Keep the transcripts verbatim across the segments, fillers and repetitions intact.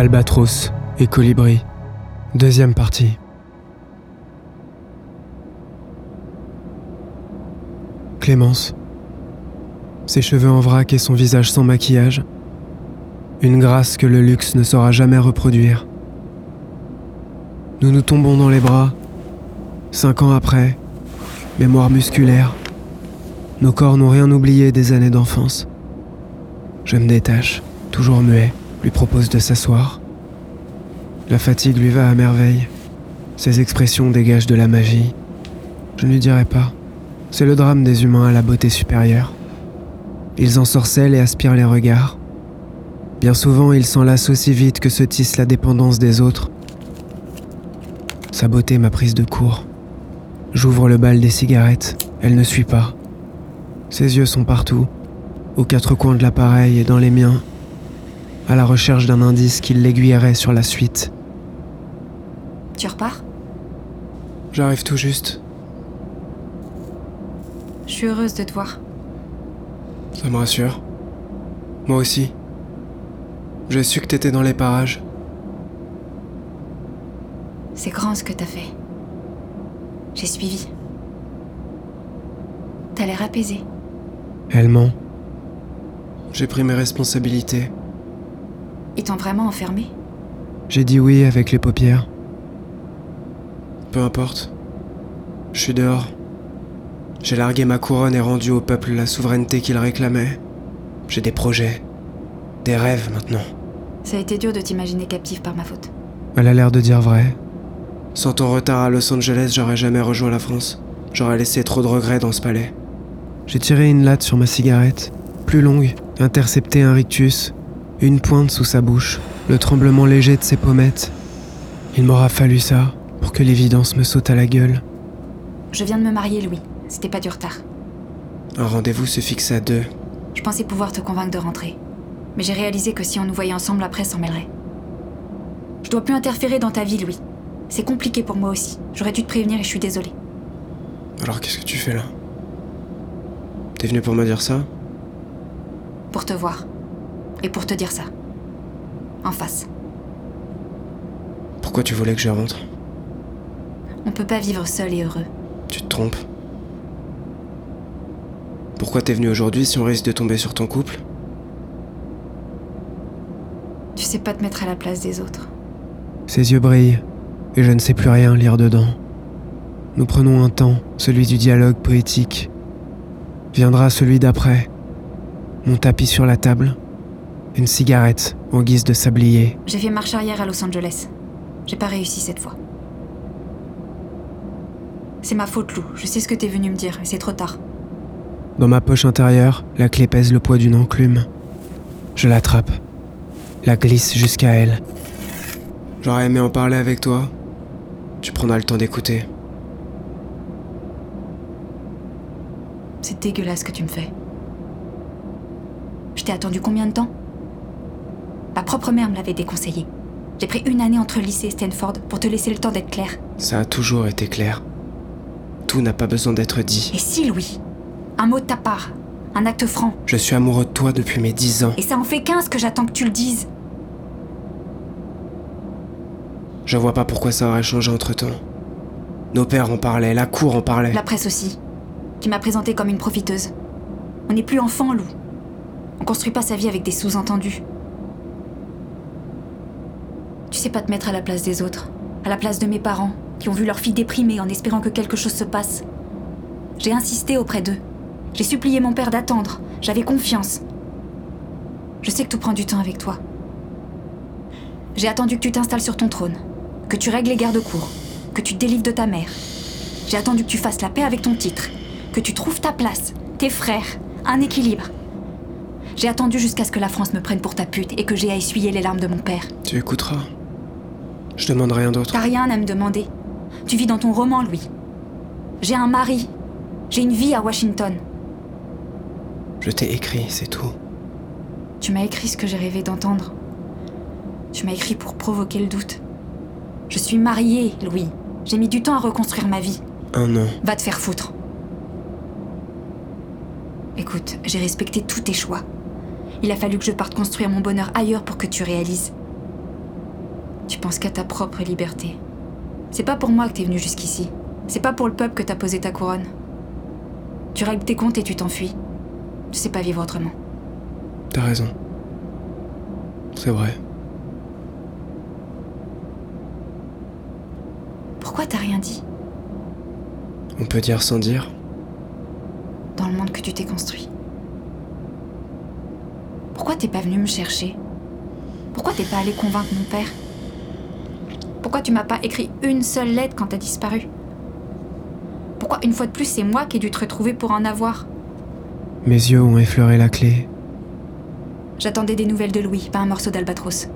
Albatros et Colibri, deuxième partie. Clémence, ses cheveux en vrac et son visage sans maquillage, une grâce que le luxe ne saura jamais reproduire. Nous nous tombons dans les bras, cinq ans après, mémoire musculaire, nos corps n'ont rien oublié des années d'enfance. Je me détache, toujours muet, lui propose de s'asseoir. La fatigue lui va à merveille, ses expressions dégagent de la magie. Je ne lui dirai pas, c'est le drame des humains à la beauté supérieure. Ils ensorcellent et aspirent les regards. Bien souvent, ils s'enlacent aussi vite que se tisse la dépendance des autres. Sa beauté m'a prise de court. J'ouvre le bal des cigarettes, elle ne suit pas. Ses yeux sont partout, aux quatre coins de l'appareil et dans les miens, à la recherche d'un indice qui l'aiguillerait sur la suite. Tu repars ? J'arrive tout juste. Je suis heureuse de te voir. Ça me rassure. Moi aussi. J'ai su que t'étais dans les parages. C'est grand ce que t'as fait. J'ai suivi. T'as l'air apaisée. Elle ment. J'ai pris mes responsabilités. Ils t'ont vraiment enfermée ? J'ai dit oui avec les paupières. Peu importe. Je suis dehors. J'ai largué ma couronne et rendu au peuple la souveraineté qu'il réclamait. J'ai des projets. Des rêves maintenant. Ça a été dur de t'imaginer captive par ma faute. Elle a l'air de dire vrai. Sans ton retard à Los Angeles, j'aurais jamais rejoint la France. J'aurais laissé trop de regrets dans ce palais. J'ai tiré une latte sur ma cigarette, plus longue, intercepté un rictus, une pointe sous sa bouche, le tremblement léger de ses pommettes. Il m'aura fallu ça pour que l'évidence me saute à la gueule. Je viens de me marier, Louis. C'était pas du retard. Un rendez-vous se fixe à deux. Je pensais pouvoir te convaincre de rentrer. Mais j'ai réalisé que si on nous voyait ensemble après, s'en mêlerait. Je dois plus interférer dans ta vie, Louis. C'est compliqué pour moi aussi. J'aurais dû te prévenir et je suis désolée. Alors qu'est-ce que tu fais là ? T'es venue pour me dire ça ? Pour te voir. Et pour te dire ça. En face. Pourquoi tu voulais que je rentre ? On peut pas vivre seul et heureux. Tu te trompes. Pourquoi t'es venue aujourd'hui si on risque de tomber sur ton couple ? Tu sais pas te mettre à la place des autres. Ses yeux brillent. Et je ne sais plus rien lire dedans. Nous prenons un temps, celui du dialogue poétique. Viendra celui d'après. Mon tapis sur la table. Une cigarette en guise de sablier. J'ai fait marche arrière à Los Angeles. J'ai pas réussi cette fois. C'est ma faute, Lou. Je sais ce que t'es venu me dire, et c'est trop tard. Dans ma poche intérieure, la clé pèse le poids d'une enclume. Je l'attrape. La glisse jusqu'à elle. J'aurais aimé en parler avec toi. Tu prendras le temps d'écouter. C'est dégueulasse ce que tu me fais. Je t'ai attendu combien de temps ? Ma propre mère me l'avait déconseillé. J'ai pris une année entre lycée et Stanford pour te laisser le temps d'être clair. Ça a toujours été clair. Tout n'a pas besoin d'être dit. Et si, Louis ? Un mot de ta part, un acte franc. Je suis amoureux de toi depuis mes dix ans. Et ça en fait quinze que j'attends que tu le dises. Je vois pas pourquoi ça aurait changé entre-temps. Nos pères en parlaient, la cour en parlait. La presse aussi, qui m'a présentée comme une profiteuse. On n'est plus enfant, Lou. On construit pas sa vie avec des sous-entendus. Tu sais pas te mettre à la place des autres, à la place de mes parents, qui ont vu leur fille déprimée en espérant que quelque chose se passe. J'ai insisté auprès d'eux. J'ai supplié mon père d'attendre. J'avais confiance. Je sais que tout prend du temps avec toi. J'ai attendu que tu t'installes sur ton trône, que tu règles les gardes-cours, que tu te délivres de ta mère. J'ai attendu que tu fasses la paix avec ton titre, que tu trouves ta place, tes frères, un équilibre. J'ai attendu jusqu'à ce que la France me prenne pour ta pute et que j'aie à essuyer les larmes de mon père. Tu écouteras. Je demande rien d'autre. T'as rien à me demander. Tu vis dans ton roman, Louis. J'ai un mari. J'ai une vie à Washington. Je t'ai écrit, c'est tout. Tu m'as écrit ce que j'ai rêvé d'entendre. Tu m'as écrit pour provoquer le doute. Je suis mariée, Louis. J'ai mis du temps à reconstruire ma vie. Un an. Va te faire foutre. Écoute, j'ai respecté tous tes choix. Il a fallu que je parte construire mon bonheur ailleurs pour que tu réalises. Tu penses qu'à ta propre liberté. C'est pas pour moi que t'es venu jusqu'ici. C'est pas pour le peuple que t'as posé ta couronne. Tu règles tes comptes et tu t'enfuis. Tu sais pas vivre autrement. T'as raison. C'est vrai. Pourquoi t'as rien dit ? On peut dire sans dire. Dans le monde que tu t'es construit. Pourquoi t'es pas venu me chercher ? Pourquoi t'es pas allé convaincre mon père ? Pourquoi tu m'as pas écrit une seule lettre quand t'as disparu ? Pourquoi une fois de plus c'est moi qui ai dû te retrouver pour en avoir ? Mes yeux ont effleuré la clé. J'attendais des nouvelles de Louis, pas un morceau d'Albatros.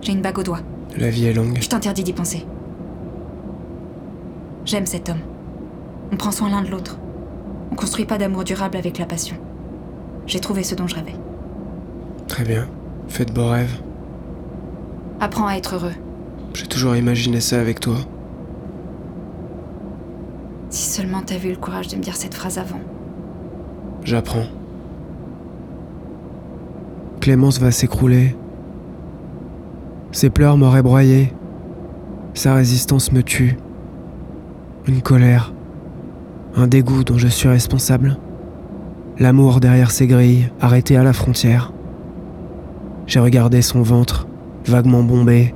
J'ai une bague au doigt. La vie est longue. Je t'interdis d'y penser. J'aime cet homme. On prend soin l'un de l'autre. On construit pas d'amour durable avec la passion. J'ai trouvé ce dont je rêvais. Très bien. Fais de beaux rêves. Apprends à être heureux. J'ai toujours imaginé ça avec toi. Si seulement t'avais eu le courage de me dire cette phrase avant. J'apprends. Clémence va s'écrouler. Ses pleurs m'auraient broyé. Sa résistance me tue. Une colère. Un dégoût dont je suis responsable. L'amour derrière ses grilles, arrêté à la frontière. J'ai regardé son ventre, vaguement bombé,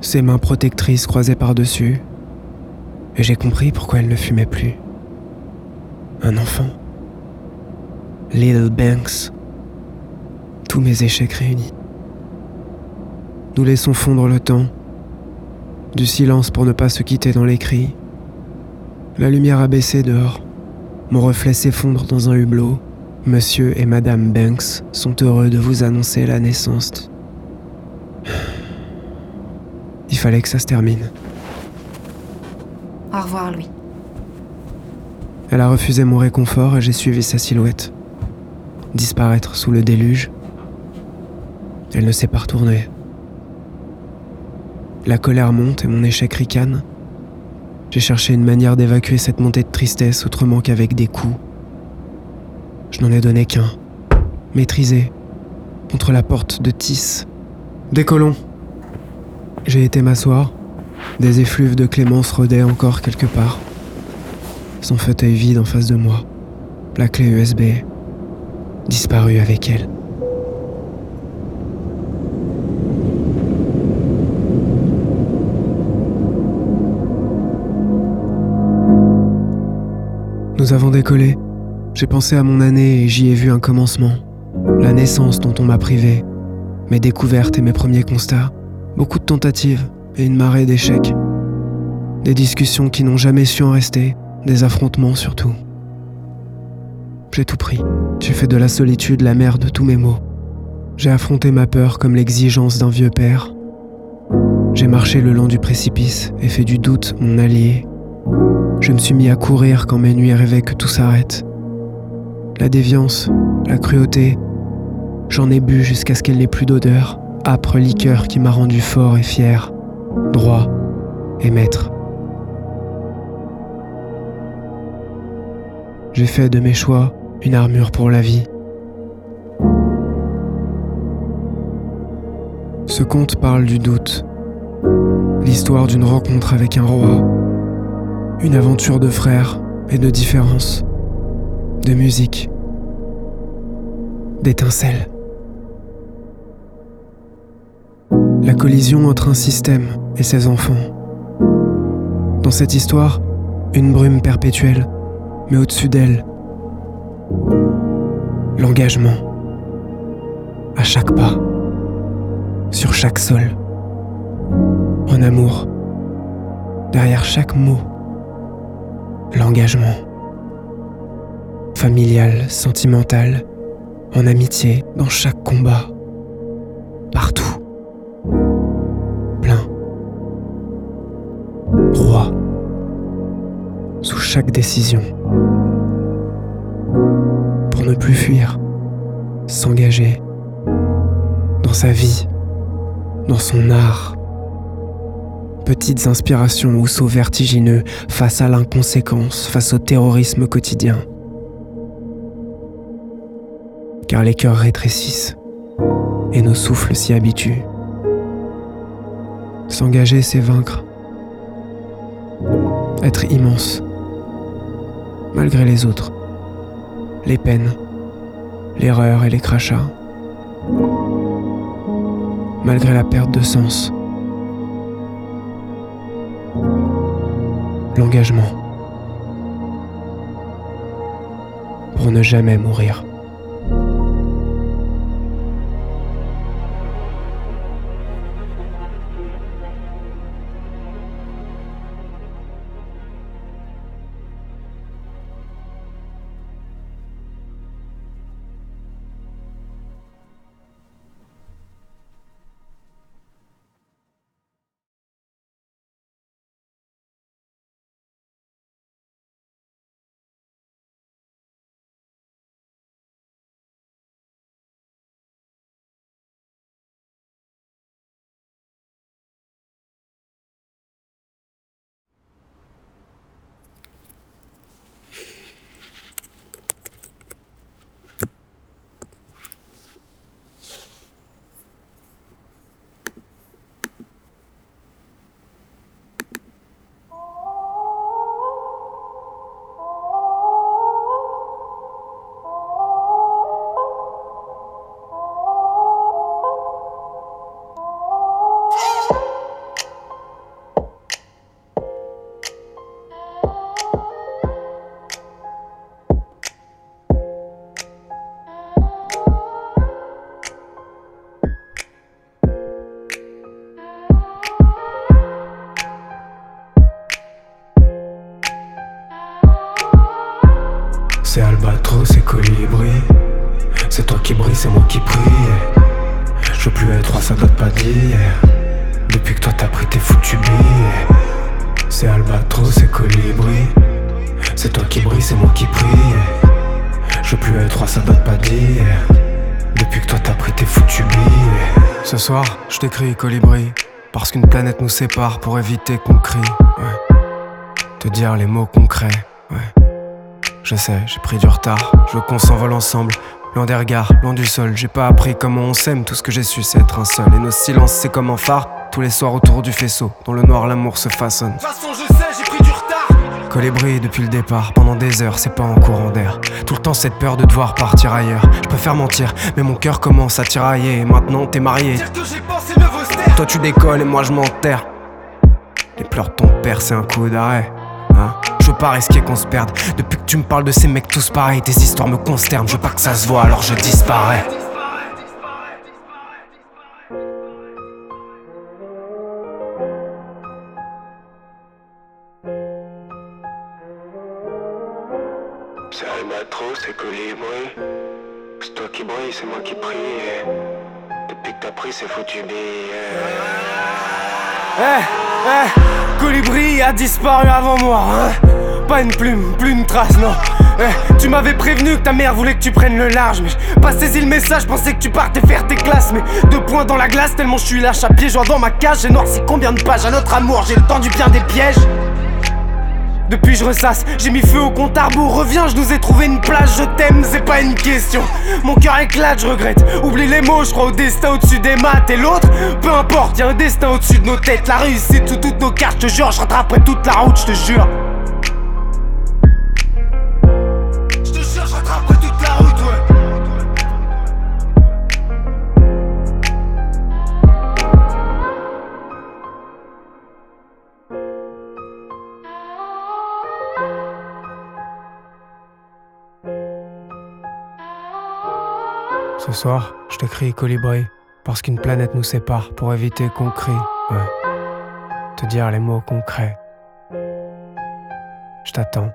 ses mains protectrices croisées par-dessus. Et j'ai compris pourquoi elle ne fumait plus. Un enfant. Little Banks. Tous mes échecs réunis. Nous laissons fondre le temps. Du silence pour ne pas se quitter dans les cris. La lumière abaissée dehors. Mon reflet s'effondre dans un hublot. Monsieur et Madame Banks sont heureux de vous annoncer la naissance. Il fallait que ça se termine. Au revoir, Louis. Elle a refusé mon réconfort et j'ai suivi sa silhouette. Disparaître sous le déluge. Elle ne s'est pas retournée. La colère monte et mon échec ricane. J'ai cherché une manière d'évacuer cette montée de tristesse autrement qu'avec des coups. Je n'en ai donné qu'un. Maîtrisé. Contre la porte de Tisse. Décollons. J'ai été m'asseoir. Des effluves de Clémence rôdaient encore quelque part. Son fauteuil vide en face de moi. La clé U S B. Disparue avec elle. Nous avons décollé. J'ai pensé à mon année et j'y ai vu un commencement. La naissance dont on m'a privé. Mes découvertes et mes premiers constats. Beaucoup de tentatives et une marée d'échecs. Des discussions qui n'ont jamais su en rester. Des affrontements surtout. J'ai tout pris. J'ai fait de la solitude la mère de tous mes maux. J'ai affronté ma peur comme l'exigence d'un vieux père. J'ai marché le long du précipice et fait du doute mon allié. Je me suis mis à courir quand mes nuits rêvaient que tout s'arrête. La déviance, la cruauté, j'en ai bu jusqu'à ce qu'elle n'ait plus d'odeur, âpre liqueur qui m'a rendu fort et fier, droit et maître. J'ai fait de mes choix une armure pour la vie. Ce conte parle du doute, l'histoire d'une rencontre avec un roi. Une aventure de frères et de différences, de musique, d'étincelles. La collision entre un système et ses enfants. Dans cette histoire, une brume perpétuelle, mais au-dessus d'elle, l'engagement. À chaque pas, sur chaque sol, en amour, derrière chaque mot. L'engagement. Familial, sentimental, en amitié, dans chaque combat. Partout. Plein. Roi. Sous chaque décision. Pour ne plus fuir. S'engager. Dans sa vie. Dans son art. Petites inspirations ou sauts vertigineux face à l'inconséquence, face au terrorisme quotidien. Car les cœurs rétrécissent et nos souffles s'y habituent. S'engager, c'est vaincre. Être immense. Malgré les autres. Les peines. L'erreur et les crachats. Malgré la perte de sens. L'engagement. Pour ne jamais mourir. C'est Albatros et Colibri. C'est toi qui brille, c'est moi qui prie. Je veux plus être roi, ça date pas d'hier. Depuis que toi t'as pris tes foutus billets. C'est Albatros et Colibri. C'est toi qui brille, c'est moi qui prie. Je veux plus être roi, ça date pas d'hier. Depuis que toi t'as pris tes foutus billets. Ce soir, je t'écris Colibri, parce qu'une planète nous sépare pour éviter qu'on crie. Ouais. Te dire les mots concrets. Ouais. Je sais, j'ai pris du retard, je veux qu'on s'envole ensemble. Loin des regards, loin du sol, j'ai pas appris comment on s'aime. Tout ce que j'ai su c'est être un seul. Et nos silences c'est comme un phare, tous les soirs autour du faisceau. Dans le noir l'amour se façonne. De toute façon je sais, j'ai pris du retard. Colibri depuis le départ, pendant des heures, c'est pas en courant d'air. Tout le temps cette peur de devoir partir ailleurs. Je préfère mentir, mais mon cœur commence à tirailler. Et maintenant t'es marié. Dire que j'ai pensé mieux vaut se taire. Toi tu décolles et moi je m'enterre. Les pleurs de ton père c'est un coup d'arrêt. Hein, je veux pas risquer qu'on se perde. Depuis que tu me parles de ces mecs tous pareils, tes histoires me consternent. Je veux pas que ça se voit, alors je disparais. C'est Albatros et Colibri. C'est toi qui brille, c'est moi qui prie. Depuis que t'as pris, c'est foutu billet. Hey, hey. Colibri a disparu avant moi, hein. Pas une plume, plus une trace, non. Eh, tu m'avais prévenu que ta mère voulait que tu prennes le large. Mais j'ai pas saisi le message, pensais que tu partais faire tes classes. Mais deux points dans la glace, tellement je suis lâche à pieds joints dans ma cage. J'ai noirci combien de pages à notre amour, j'ai le temps du bien des pièges. Depuis je ressasse, j'ai mis feu au compte à rebours. Reviens, je nous ai trouvé une plage, je t'aime, c'est pas une question. Mon cœur éclate, je regrette, oublie les mots, je crois au destin au-dessus des maths. Et l'autre, peu importe, y'a un destin au-dessus de nos têtes. La réussite sous toutes nos cartes, je te jure, je rattraperai toute la route, je te jure. Ce soir, je t'écris Colibri, parce qu'une planète nous sépare pour éviter qu'on crie, ouais. Te dire les mots concrets. Je t'attends.